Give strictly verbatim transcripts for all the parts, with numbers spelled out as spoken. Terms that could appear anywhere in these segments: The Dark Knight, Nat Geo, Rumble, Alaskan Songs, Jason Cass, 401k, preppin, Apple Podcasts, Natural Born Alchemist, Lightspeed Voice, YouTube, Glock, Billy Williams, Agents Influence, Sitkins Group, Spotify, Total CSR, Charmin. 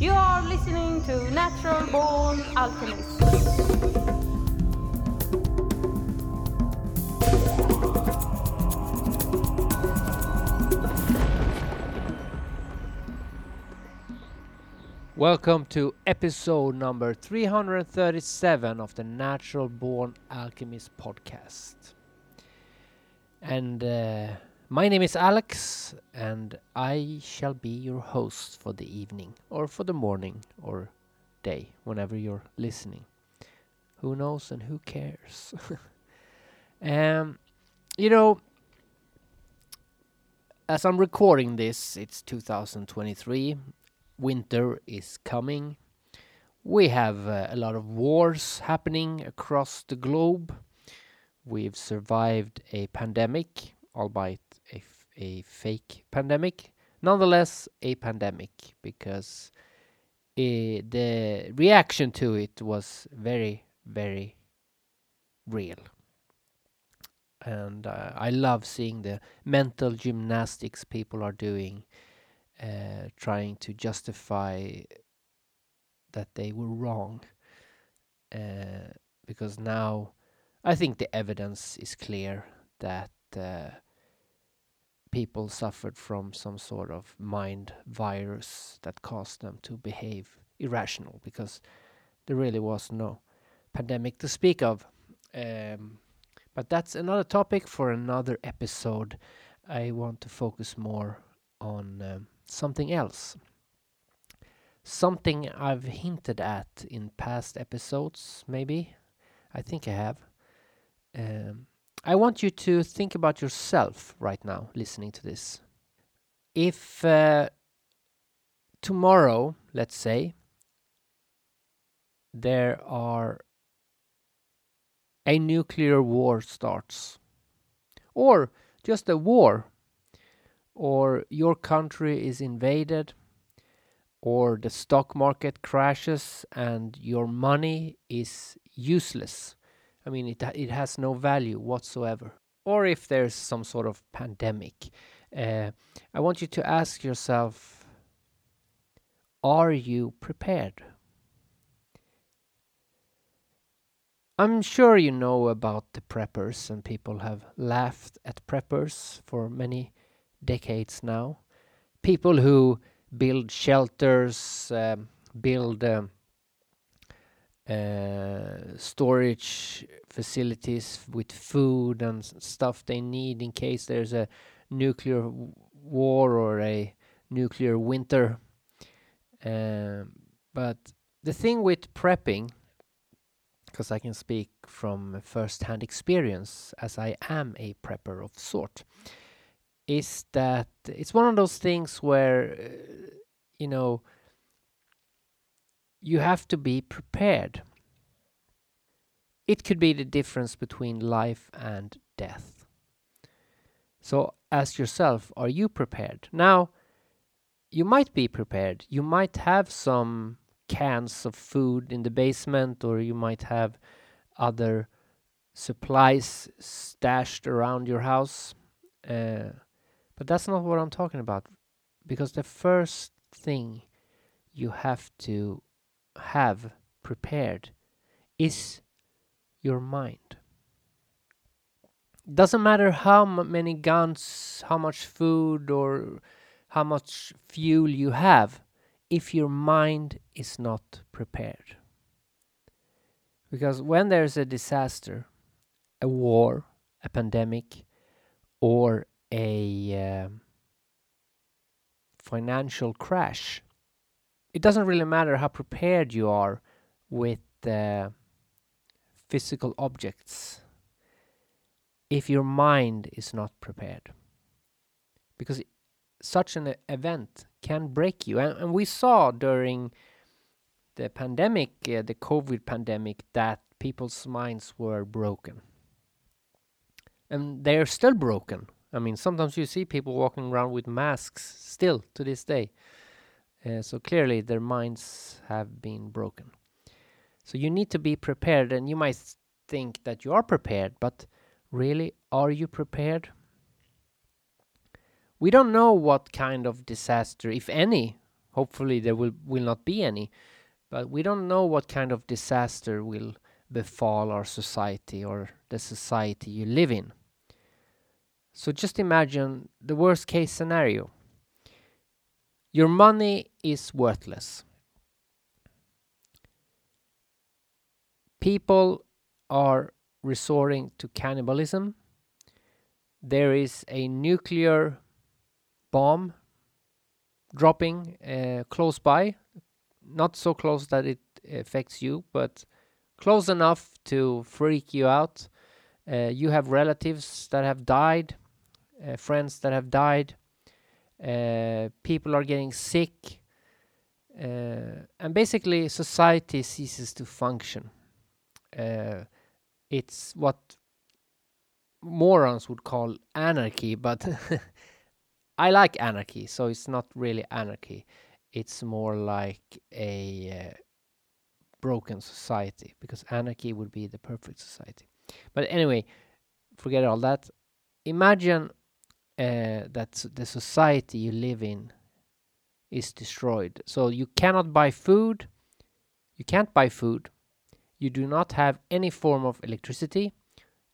You are listening to Natural Born Alchemist. Welcome to episode number three hundred thirty-seven of the Natural Born Alchemist podcast. And uh, my name is Alex, and I shall be your host for the evening, or for the morning, or day, whenever you're listening. Who knows and who cares? um, you know, as I'm recording this, it's two thousand twenty-three. Winter is coming. We have uh, a lot of wars happening across the globe. We've survived a pandemic, albeit a, f- a fake pandemic. Nonetheless, a pandemic, because uh, the reaction to it was very, very real. And uh, I love seeing the mental gymnastics people are doing, Uh, trying to justify that they were wrong, uh, because now I think the evidence is clear that uh, people suffered from some sort of mind virus that caused them to behave irrational, because there really was no pandemic to speak of. Um, but that's another topic for another episode. I want to focus more on um, something else. Something I've hinted at in past episodes, maybe. I think I have. Um, I want you to think about yourself right now, listening to this. If uh, tomorrow, let's say, there are a nuclear war starts, or just a war, or your country is invaded, or the stock market crashes and your money is useless. I mean, it it has no value whatsoever. Or if there's some sort of pandemic, uh, I want you to ask yourself, are you prepared? I'm sure you know about the preppers, and people have laughed at preppers for many decades now. People who build shelters, um, build um, uh, storage facilities with food and s- stuff they need in case there's a nuclear w- war or a nuclear winter. Um, but the thing with prepping, because I can speak from first-hand experience, as I am a prepper of sort, is that it's one of those things where, uh, you know, you have to be prepared. It could be the difference between life and death. So ask yourself, are you prepared? Now, you might be prepared. You might have some cans of food in the basement, or you might have other supplies stashed around your house. Uh, But that's not what I'm talking about, because the first thing you have to have prepared is your mind. Doesn't matter how m- many guns, how much food, or how much fuel you have, if your mind is not prepared. Because when there's a disaster, a war, a pandemic, or a uh, financial crash, it doesn't really matter how prepared you are with uh, physical objects if your mind is not prepared, because such an event can break you. And, and we saw during the pandemic, uh, the COVID pandemic, that people's minds were broken, and they're still broken. I mean, sometimes you see people walking around with masks still to this day. Uh, so clearly their minds have been broken. So you need to be prepared, and you might think that you are prepared, but really, are you prepared? We don't know what kind of disaster, if any, Hopefully there will, will not be any. But we don't know what kind of disaster will befall our society or the society you live in. So just imagine the worst case scenario. Your money is worthless. People are resorting to cannibalism. There is a nuclear bomb dropping uh, close by. Not so close that it affects you, but close enough to freak you out. Uh, you have relatives that have died, uh, friends that have died. Uh, people are getting sick. Uh, and basically, society ceases to function. Uh, it's what morons would call anarchy, but I like anarchy, so it's not really anarchy. It's more like a uh, broken society, because anarchy would be the perfect society. But anyway, forget all that. Imagine uh, that the society you live in is destroyed. So you cannot buy food. You can't buy food. You do not have any form of electricity.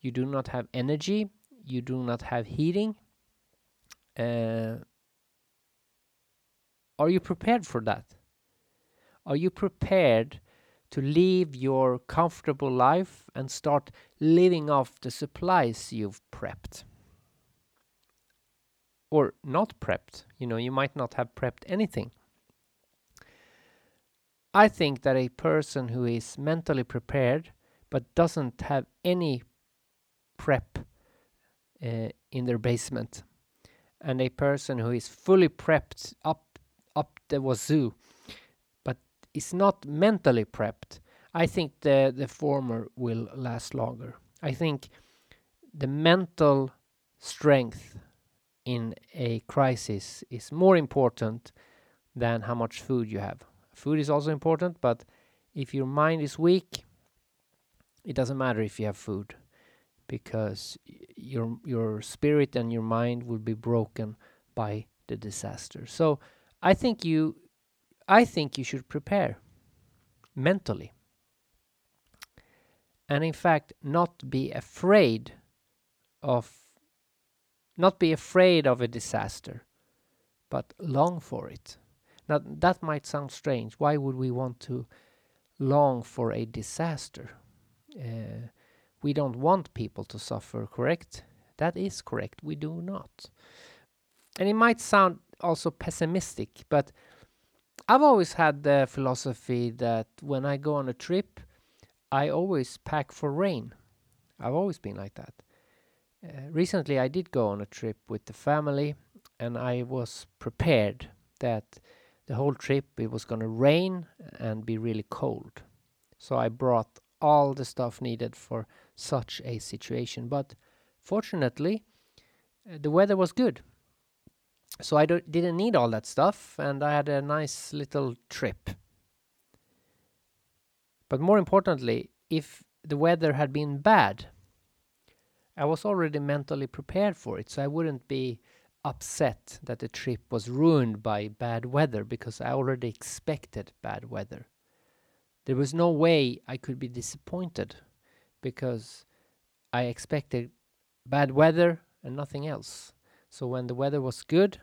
You do not have energy. You do not have heating. Uh, Are you prepared for that? Are you prepared to leave your comfortable life and start living off the supplies you've prepped? Or not prepped. You know, you might not have prepped anything. I think that a person who is mentally prepared but doesn't have any prep uh, in their basement, and a person who is fully prepped up up the wazoo, but it's not mentally prepped, I think the, the former will last longer. I think the mental strength in a crisis is more important than how much food you have. Food is also important, but if your mind is weak, it doesn't matter if you have food, because your, your spirit and your mind will be broken by the disaster. So I think you, I think you should prepare mentally, and in fact, not be afraid of, not be afraid of a disaster, but long for it. Now that might sound strange. Why would we want to long for a disaster? Uh, we don't want people to suffer, correct? That is correct. We do not, and it might sound also pessimistic, but I've always had the philosophy that when I go on a trip, I always pack for rain. I've always been like that. Uh, recently, I did go on a trip with the family, and I was prepared that the whole trip it was going to rain and be really cold. So I brought all the stuff needed for such a situation. But fortunately, uh, the weather was good. So I do- didn't need all that stuff, and I had a nice little trip. But more importantly, if the weather had been bad, I was already mentally prepared for it, so I wouldn't be upset that the trip was ruined by bad weather, because I already expected bad weather. There was no way I could be disappointed, because I expected bad weather and nothing else. So when the weather was good,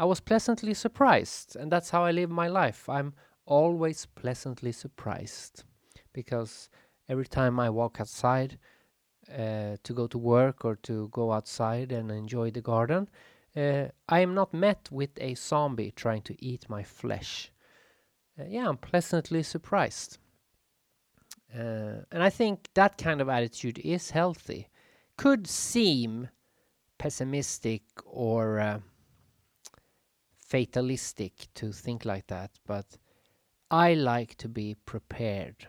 I was pleasantly surprised. And that's how I live my life. I'm always pleasantly surprised. Because every time I walk outside uh, to go to work or to go outside and enjoy the garden, uh, I am not met with a zombie trying to eat my flesh. Uh, yeah, I'm pleasantly surprised. Uh, and I think that kind of attitude is healthy. Could seem pessimistic or uh, fatalistic to think like that, but I like to be prepared,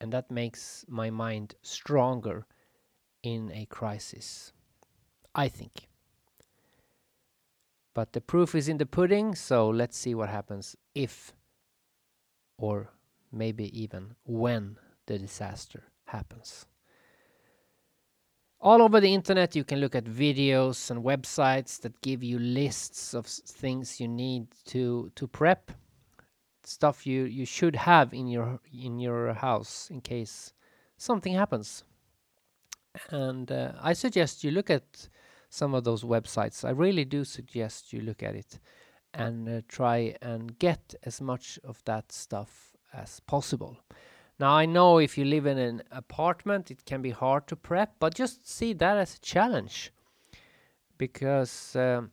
and that makes my mind stronger in a crisis, I think. But the proof is in the pudding, so let's see what happens if, or maybe even when, the disaster happens. all over the internet, you can look at videos and websites that give you lists of things you need to to prep, stuff you you should have in your in your house in case something happens. And uh, I suggest you look at some of those websites. I really do suggest you look at it and uh, try and get as much of that stuff as possible. Now, I know if you live in an apartment, it can be hard to prep, but just see that as a challenge, because um,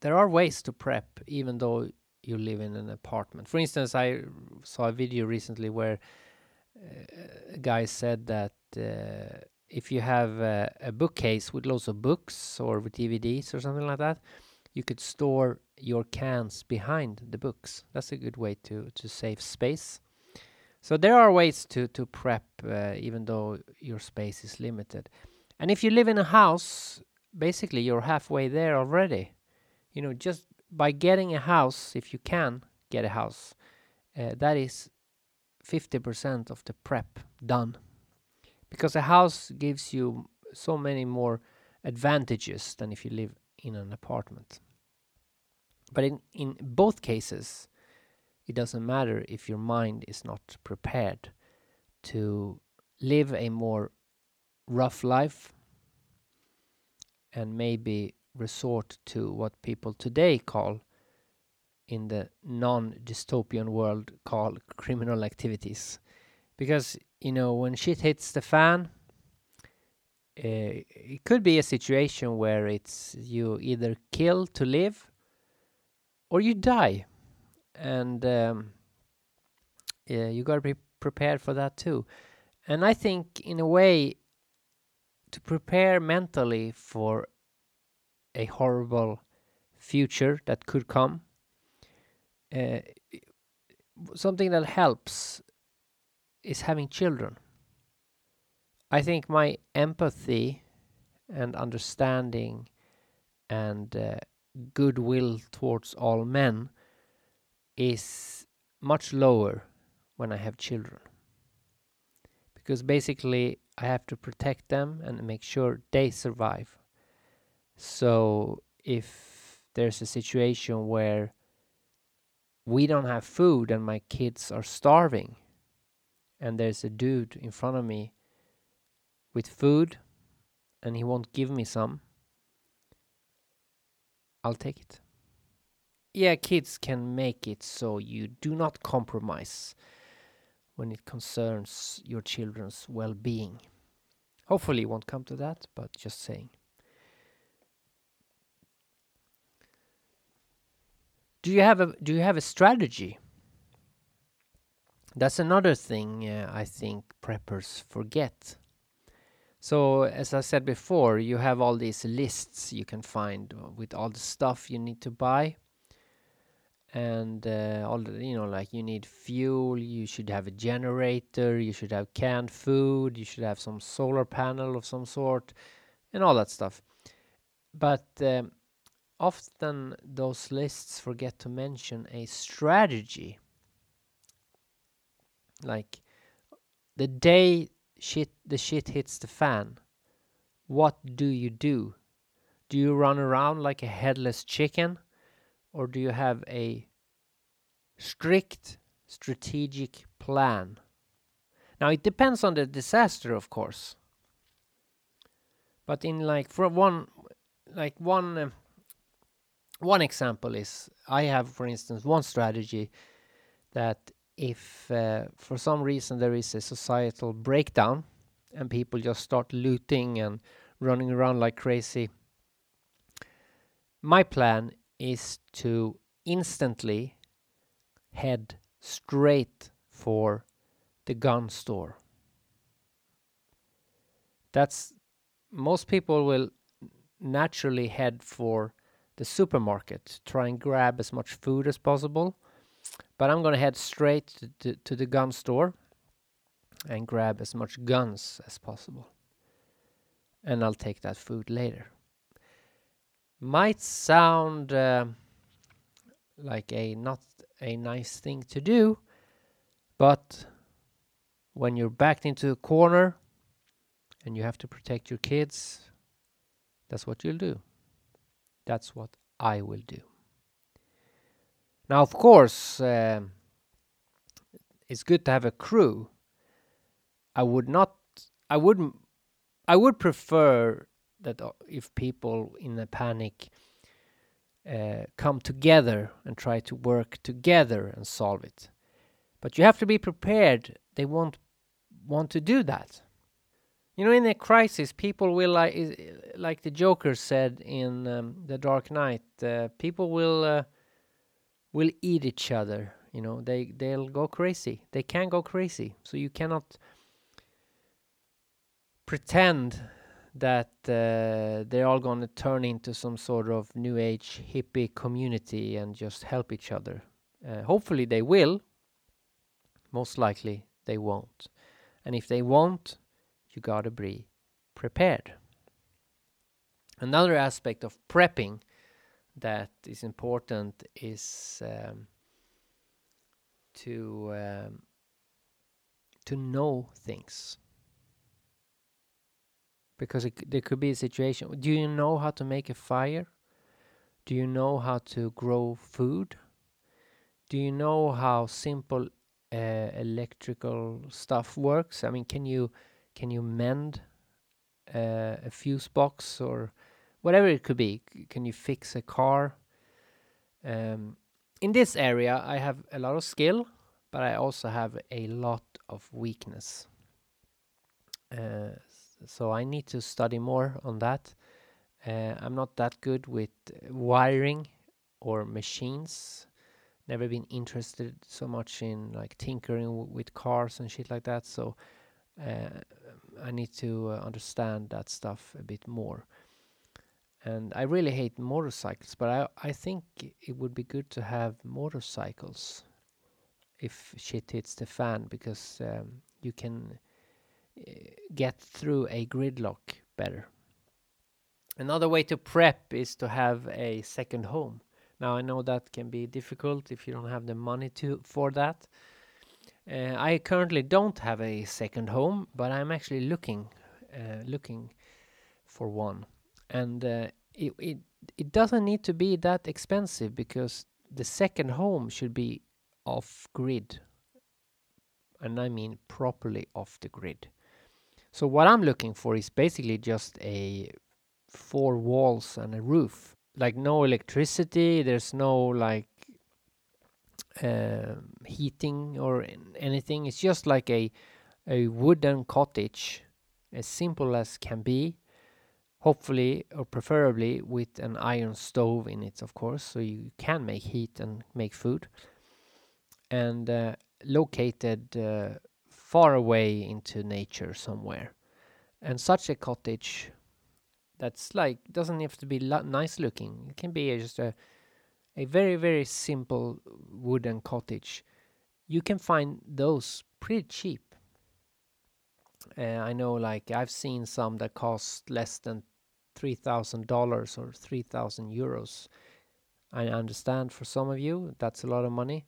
there are ways to prep even though you live in an apartment. For instance, I saw a video recently where uh, a guy said that uh, if you have uh, a bookcase with lots of books or with D V Ds or something like that, you could store your cans behind the books. That's a good way to, to save space. So there are ways to, to prep uh, even though your space is limited. And if you live in a house, basically you're halfway there already. You know, just by getting a house, if you can get a house, uh, that is fifty percent of the prep done. Because a house gives you so many more advantages than if you live in an apartment. But in, in both cases, it doesn't matter if your mind is not prepared to live a more rough life and maybe resort to what people today call, in the non-dystopian world, call criminal activities. Because, you know, when shit hits the fan, uh, it could be a situation where it's you either kill to live or you die. And um, yeah, you got to be prepared for that too. And I think, in a way, to prepare mentally for a horrible future that could come, uh, something that helps is having children. I think my empathy and understanding and uh, goodwill towards all men is much lower when I have children, because basically I have to protect them and make sure they survive. So if there's a situation where we don't have food and my kids are starving and there's a dude in front of me with food and he won't give me some, I'll take it. Yeah, kids can make it so you do not compromise when it concerns your children's well-being. Hopefully it won't come to that, but just saying. Do you have a do you have a strategy? That's another thing uh, I think preppers forget. So, as I said before, you have all these lists you can find with all the stuff you need to buy. And uh, all the, you know, like you need fuel, you should have a generator, you should have canned food, you should have some solar panel of some sort, and all that stuff. But um, often those lists forget to mention a strategy. Like, the day shit, the shit hits the fan, what do you do? Do you run around like a headless chicken? Or do you have a strict strategic plan? Now, it depends on the disaster, of course. But in like for one, like one, um, one example is I have, for instance, one strategy that if uh, for some reason there is a societal breakdown and people just start looting and running around like crazy, my plan is to instantly head straight for the gun store. That's, most people will naturally head for the supermarket, try and grab as much food as possible, but I'm going to head straight to, to, to the gun store and grab as much guns as possible. And I'll take that food later. Might sound uh, like a not a nice thing to do, but when you're backed into a corner and you have to protect your kids, that's what you'll do. That's what I will do. Now, of course, uh, it's good to have a crew. I would not, I wouldn't, I would prefer that if people in a panic uh, come together and try to work together and solve it. But you have to be prepared. They won't want to do that. You know, in a crisis, people will, like, like the Joker said in um, The Dark Knight, uh, people will uh, will eat each other. You know, they, they'll go crazy. They can go crazy. So you cannot pretend that uh, they're all going to turn into some sort of new age hippie community and just help each other. Uh, hopefully they will. Most likely they won't. And if they won't, you gotta be prepared. Another aspect of prepping that is important is um, to um, to know things, because it, there could be a situation. Do you know how to make a fire? Do you know how to grow food? Do you know how simple uh, electrical stuff works? I mean, can you Can you mend uh, a fuse box or whatever it could be? C- can you fix a car? Um, in this area, I have a lot of skill, but I also have a lot of weakness. Uh, so I need to study more on that. Uh, I'm not that good with wiring or machines. Never been interested so much in like tinkering w- with cars and shit like that. So Uh, I need to uh, understand that stuff a bit more. And I really hate motorcycles, but I, I think it would be good to have motorcycles if shit hits the fan, because um, you can uh, get through a gridlock better. Another way to prep is to have a second home. Now, I know that can be difficult if you don't have the money to for that. Uh, I currently don't have a second home, but I'm actually looking, uh, looking for one, and uh, it, it it doesn't need to be that expensive, because the second home should be off grid, and I mean properly off the grid. So what I'm looking for is basically just a four walls and a roof, like no electricity. There's no like. Uh, heating or anything. It's just like a a wooden cottage, as simple as can be, hopefully or preferably with an iron stove in it, of course, so you can make heat and make food, and uh, located uh, far away into nature somewhere. And such a cottage that's like doesn't have to be lo- nice looking. It can be uh, just a A very, very simple wooden cottage. You can find those pretty cheap. Uh, I know, like, I've seen some that cost less than three thousand dollars or three thousand euros. I understand for some of you, that's a lot of money.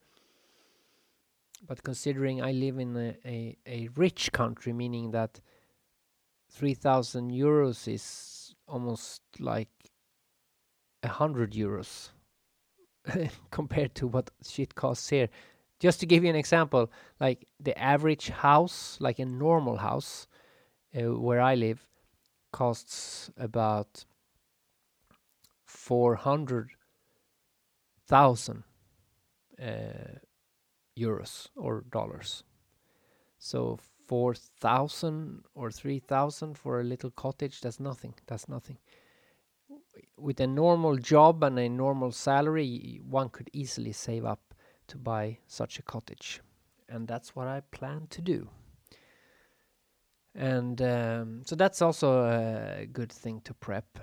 But considering I live in a, a, a rich country, meaning that three thousand euros is almost like one hundred euros. Compared to what shit costs here. Just to give you an example, like the average house, like a normal house uh, where I live, costs about four hundred thousand uh, euros or dollars. So four thousand or three thousand for a little cottage, that's nothing. That's nothing. With a normal job and a normal salary, one could easily save up to buy such a cottage. And that's what I plan to do. And um, so that's also a good thing to prep.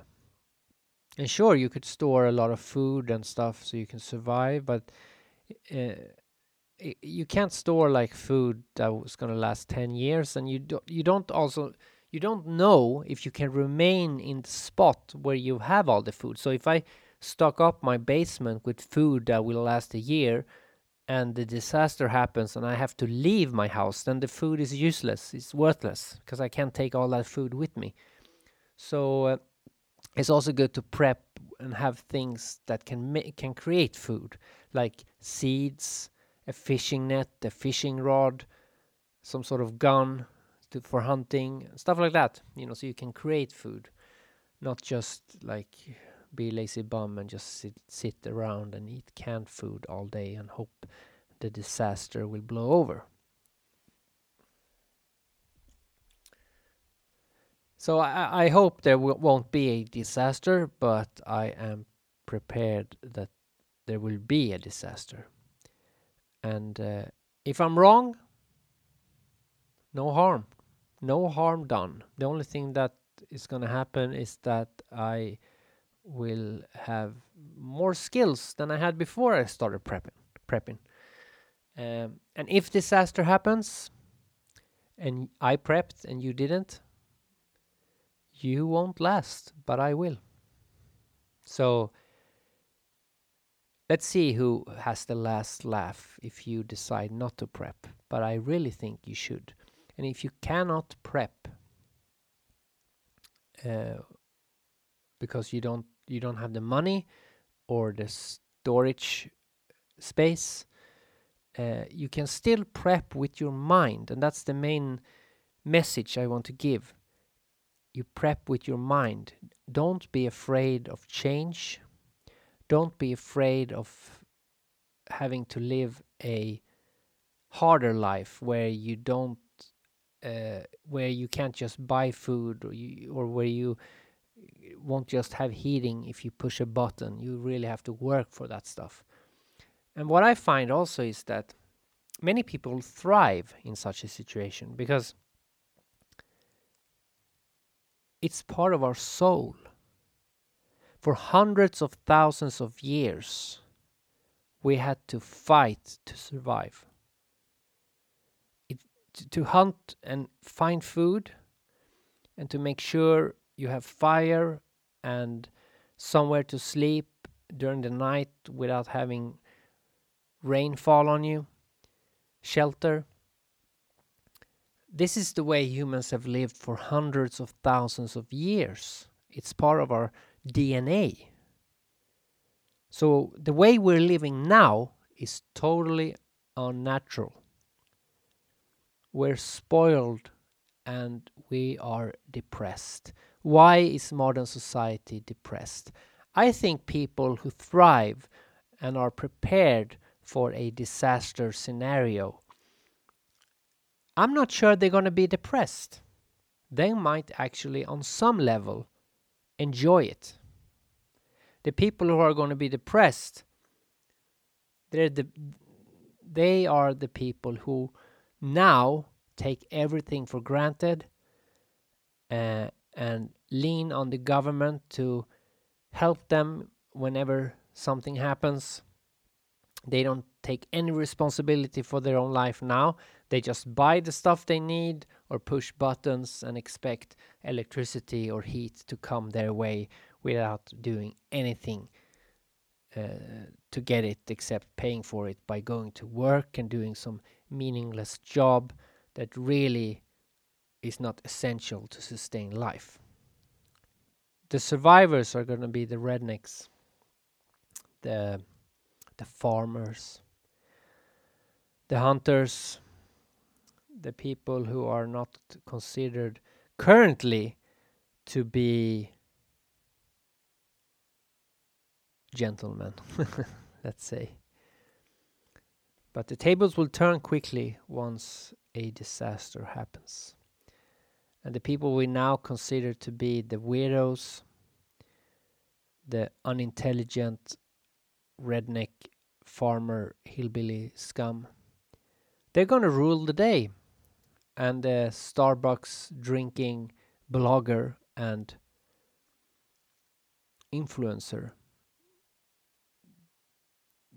And sure, you could store a lot of food and stuff so you can survive, but uh, I- you can't store like food that was going to last ten years, and you do- you don't also... You don't know if you can remain in the spot where you have all the food. So if I stock up my basement with food that will last a year, and the disaster happens and I have to leave my house, then the food is useless, it's worthless, because I can't take all that food with me. So uh, it's also good to prep and have things that can ma- can create food, like seeds, a fishing net, a fishing rod, some sort of gun to, for hunting, stuff like that, you know, so you can create food, not just like be a lazy bum and just sit, sit around and eat canned food all day and hope the disaster will blow over. So I, I hope there w- won't be a disaster, but I am prepared that there will be a disaster. And uh, if I'm wrong, no harm. No harm done. The only thing that is going to happen is that I will have more skills than I had before I started prepping. prepping. Um, and if disaster happens, and I prepped and you didn't, you won't last, but I will. So let's see who has the last laugh if you decide not to prep. But I really think you should. And if you cannot prep uh, because you don't you don't have the money or the storage space, uh, you can still prep with your mind. And that's the main message I want to give. You prep with your mind. Don't be afraid of change. Don't be afraid of having to live a harder life where you don't, uh, where you can't just buy food, or you, or where you won't just have heating if you push a button. You really have to work for that stuff. And what I find also is that many people thrive in such a situation because it's part of our soul. For hundreds of thousands of years, we had to fight to survive. It, to, to hunt and find food, and to make sure you have fire and somewhere to sleep during the night without having rain fall on you, shelter. This is the way humans have lived for hundreds of thousands of years. It's part of our D N A. So the way we're living now is totally unnatural. We're spoiled and we are depressed. Why is modern society depressed? I think people who thrive and are prepared for a disaster scenario, I'm not sure they're going to be depressed. They might actually, on some level, enjoy it. The people who are going to be depressed, they're the, they are the people who now take everything for granted uh, and lean on the government to help them whenever something happens. They don't take any responsibility for their own life now. They just buy the stuff they need or push buttons and expect electricity or heat to come their way without doing anything uh, to get it except paying for it by going to work and doing some meaningless job that really is not essential to sustain life. The survivors are going to be the rednecks, the the farmers, the hunters, the people who are not considered currently to be gentlemen, let's say. But the tables will turn quickly once a disaster happens. And the people we now consider to be the weirdos, the unintelligent redneck farmer hillbilly scum, they're gonna rule the day. And the Starbucks drinking blogger and influencer,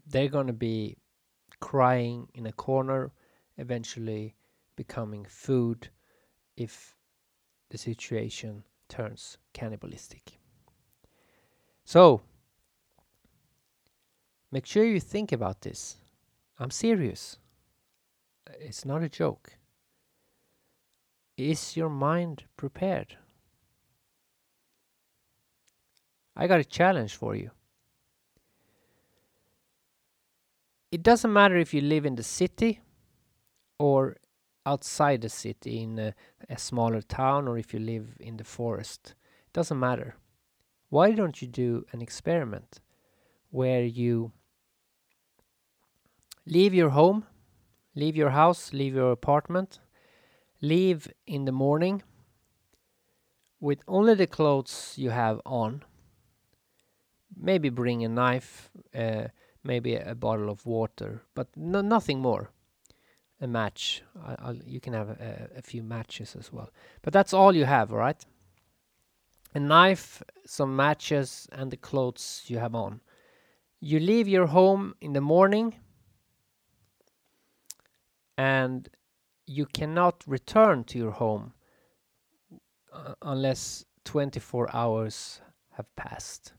they're gonna be crying in a corner, eventually becoming food if the situation turns cannibalistic. So make sure you think about this. I'm serious. It's not a joke. Is your mind prepared? I got a challenge for you. It doesn't matter if you live in the city or outside the city, in a, a smaller town, or if you live in the forest. It doesn't matter. Why don't you do an experiment where you leave your home, leave your house, leave your apartment, leave in the morning with only the clothes you have on. Maybe bring a knife, uh, maybe a, a bottle of water, but no, nothing more. A match. I, I'll, you can have a, a few matches as well. But that's all you have, all right? A knife, some matches, and the clothes you have on. You leave your home in the morning, and you cannot return to your home uh, unless twenty-four hours have passed.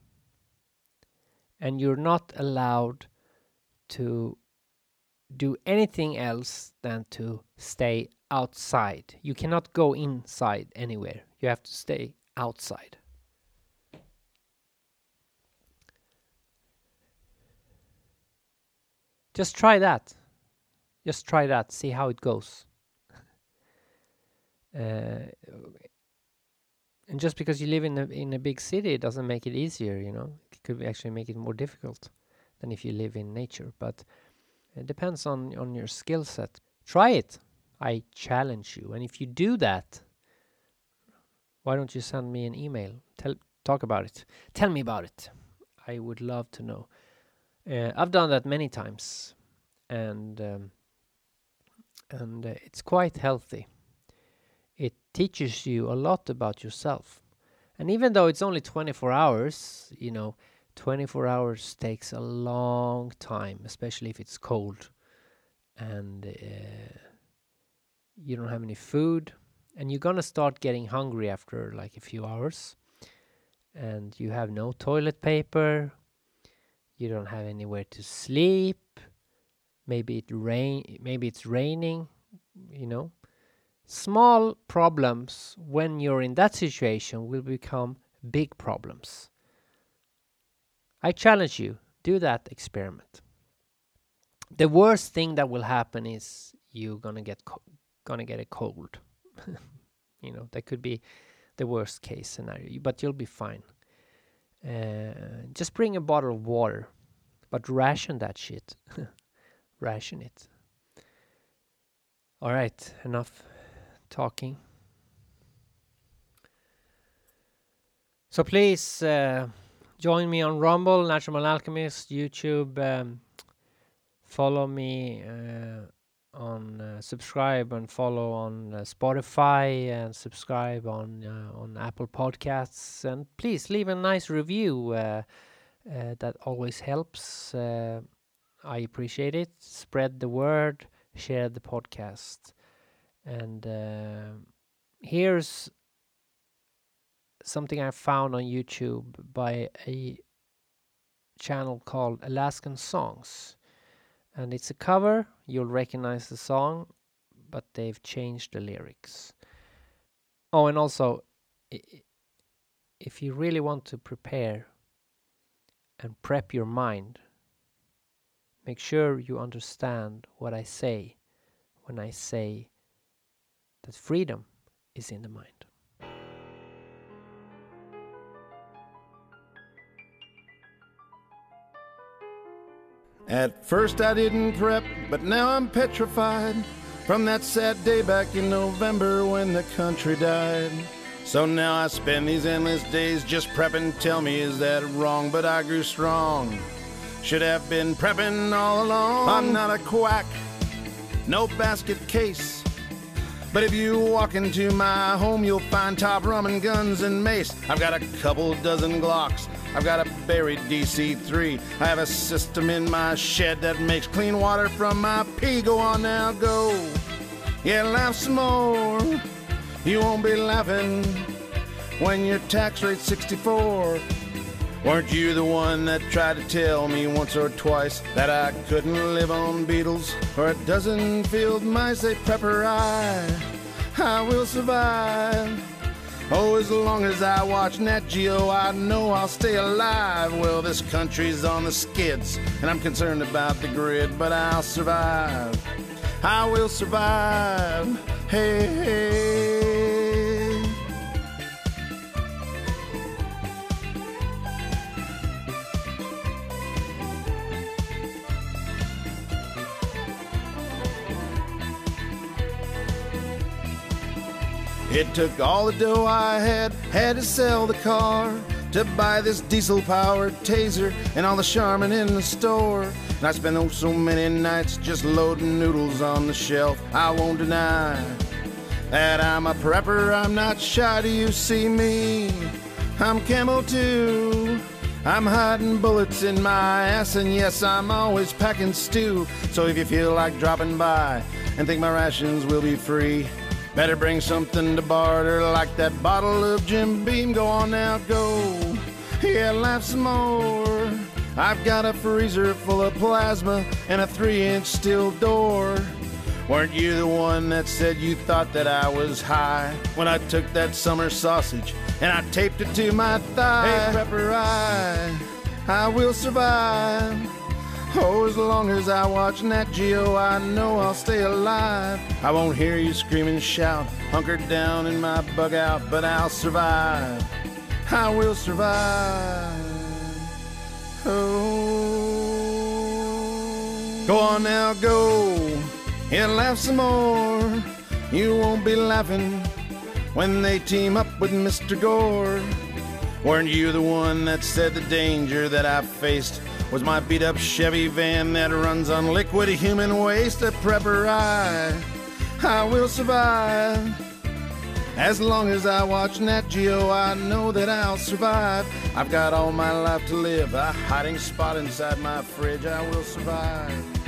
And you're not allowed to do anything else than to stay outside. You cannot go inside anywhere. You have to stay outside. Just try that. Just try that. See how it goes. uh, and just because you live in a, in a big city, it doesn't make it easier, you know. It could actually make it more difficult than if you live in nature. But it depends on, on your skill set. Try it. I challenge you. And if you do that, why don't you send me an email? Tell, talk about it. Tell me about it. I would love to know. Uh, I've done that many times. And, um, and uh, it's quite healthy. It teaches you a lot about yourself. And even though it's only twenty-four hours, you know, twenty-four hours takes a long time, especially if it's cold and uh, you don't have any food, and you're gonna start getting hungry after like a few hours, and you have no toilet paper, you don't have anywhere to sleep, maybe it rain maybe it's raining, you know. Small problems when you're in that situation will become big problems. I challenge you, do that experiment. The worst thing that will happen is you're gonna get co- gonna get a cold. You know, that could be the worst case scenario, but you'll be fine. Uh, just bring a bottle of water, but ration that shit. Ration it. All right, enough talking. So please, Uh, join me on Rumble, Natural Born Alchemist, YouTube. Um, follow me uh, on, uh, subscribe and follow on uh, Spotify, and subscribe on uh, on Apple Podcasts. And please leave a nice review. Uh, uh, that always helps. Uh, I appreciate it. Spread the word. Share the podcast. And uh, here's something I found on YouTube by a channel called Alaskan Songs, and it's a cover. You'll recognize the song, but they've changed the lyrics. Oh, and also, I- if you really want to prepare and prep your mind, make sure you understand what I say when I say that freedom is in the mind. At first I didn't prep, but now I'm petrified from that sad day back in November when the country died. So now I spend these endless days just prepping. Tell me, is that wrong? But I grew strong. Should have been prepping all along. I'm not a quack, no basket case, but if you walk into my home, you'll find top rum and guns and mace. I've got a couple dozen Glocks. I've got a buried D C three. I have a system in my shed that makes clean water from my pee. Go on now, go. Yeah, laugh some more. You won't be laughing when your tax rate's sixty-four. Weren't you the one that tried to tell me once or twice that I couldn't live on beetles or a dozen field mice? They pepper I, I will survive. Oh, as long as I watch Nat Geo, I know I'll stay alive. Well, this country's on the skids, and I'm concerned about the grid, but I'll survive. I will survive. Hey, hey. It took all the dough I had, had to sell the car, to buy this diesel-powered taser and all the Charmin in the store. And I spent oh so many nights just loading noodles on the shelf. I won't deny that I'm a prepper. I'm not shy, do you see me? I'm camel too. I'm hiding bullets in my ass, and yes, I'm always packing stew. So if you feel like dropping by and think my rations will be free, better bring something to barter like that bottle of Jim Beam. Go on now, go. Yeah, laugh some more. I've got a freezer full of plasma and a three-inch steel door. Weren't you the one that said you thought that I was high when I took that summer sausage and I taped it to my thigh? Hey, prepper, I, I will survive. Oh, as long as I watch Nat Geo, I know I'll stay alive. I won't hear you scream and shout, hunkered down in my bug out, but I'll survive. I will survive. Oh. Go on now, go, and laugh some more. You won't be laughing when they team up with Mister Gore. Weren't you the one that said the danger that I faced was my beat-up Chevy van that runs on liquid human waste? A prepper I, I will survive. As long as I watch Nat Geo, I know that I'll survive. I've got all my life to live, a hiding spot inside my fridge. I will survive.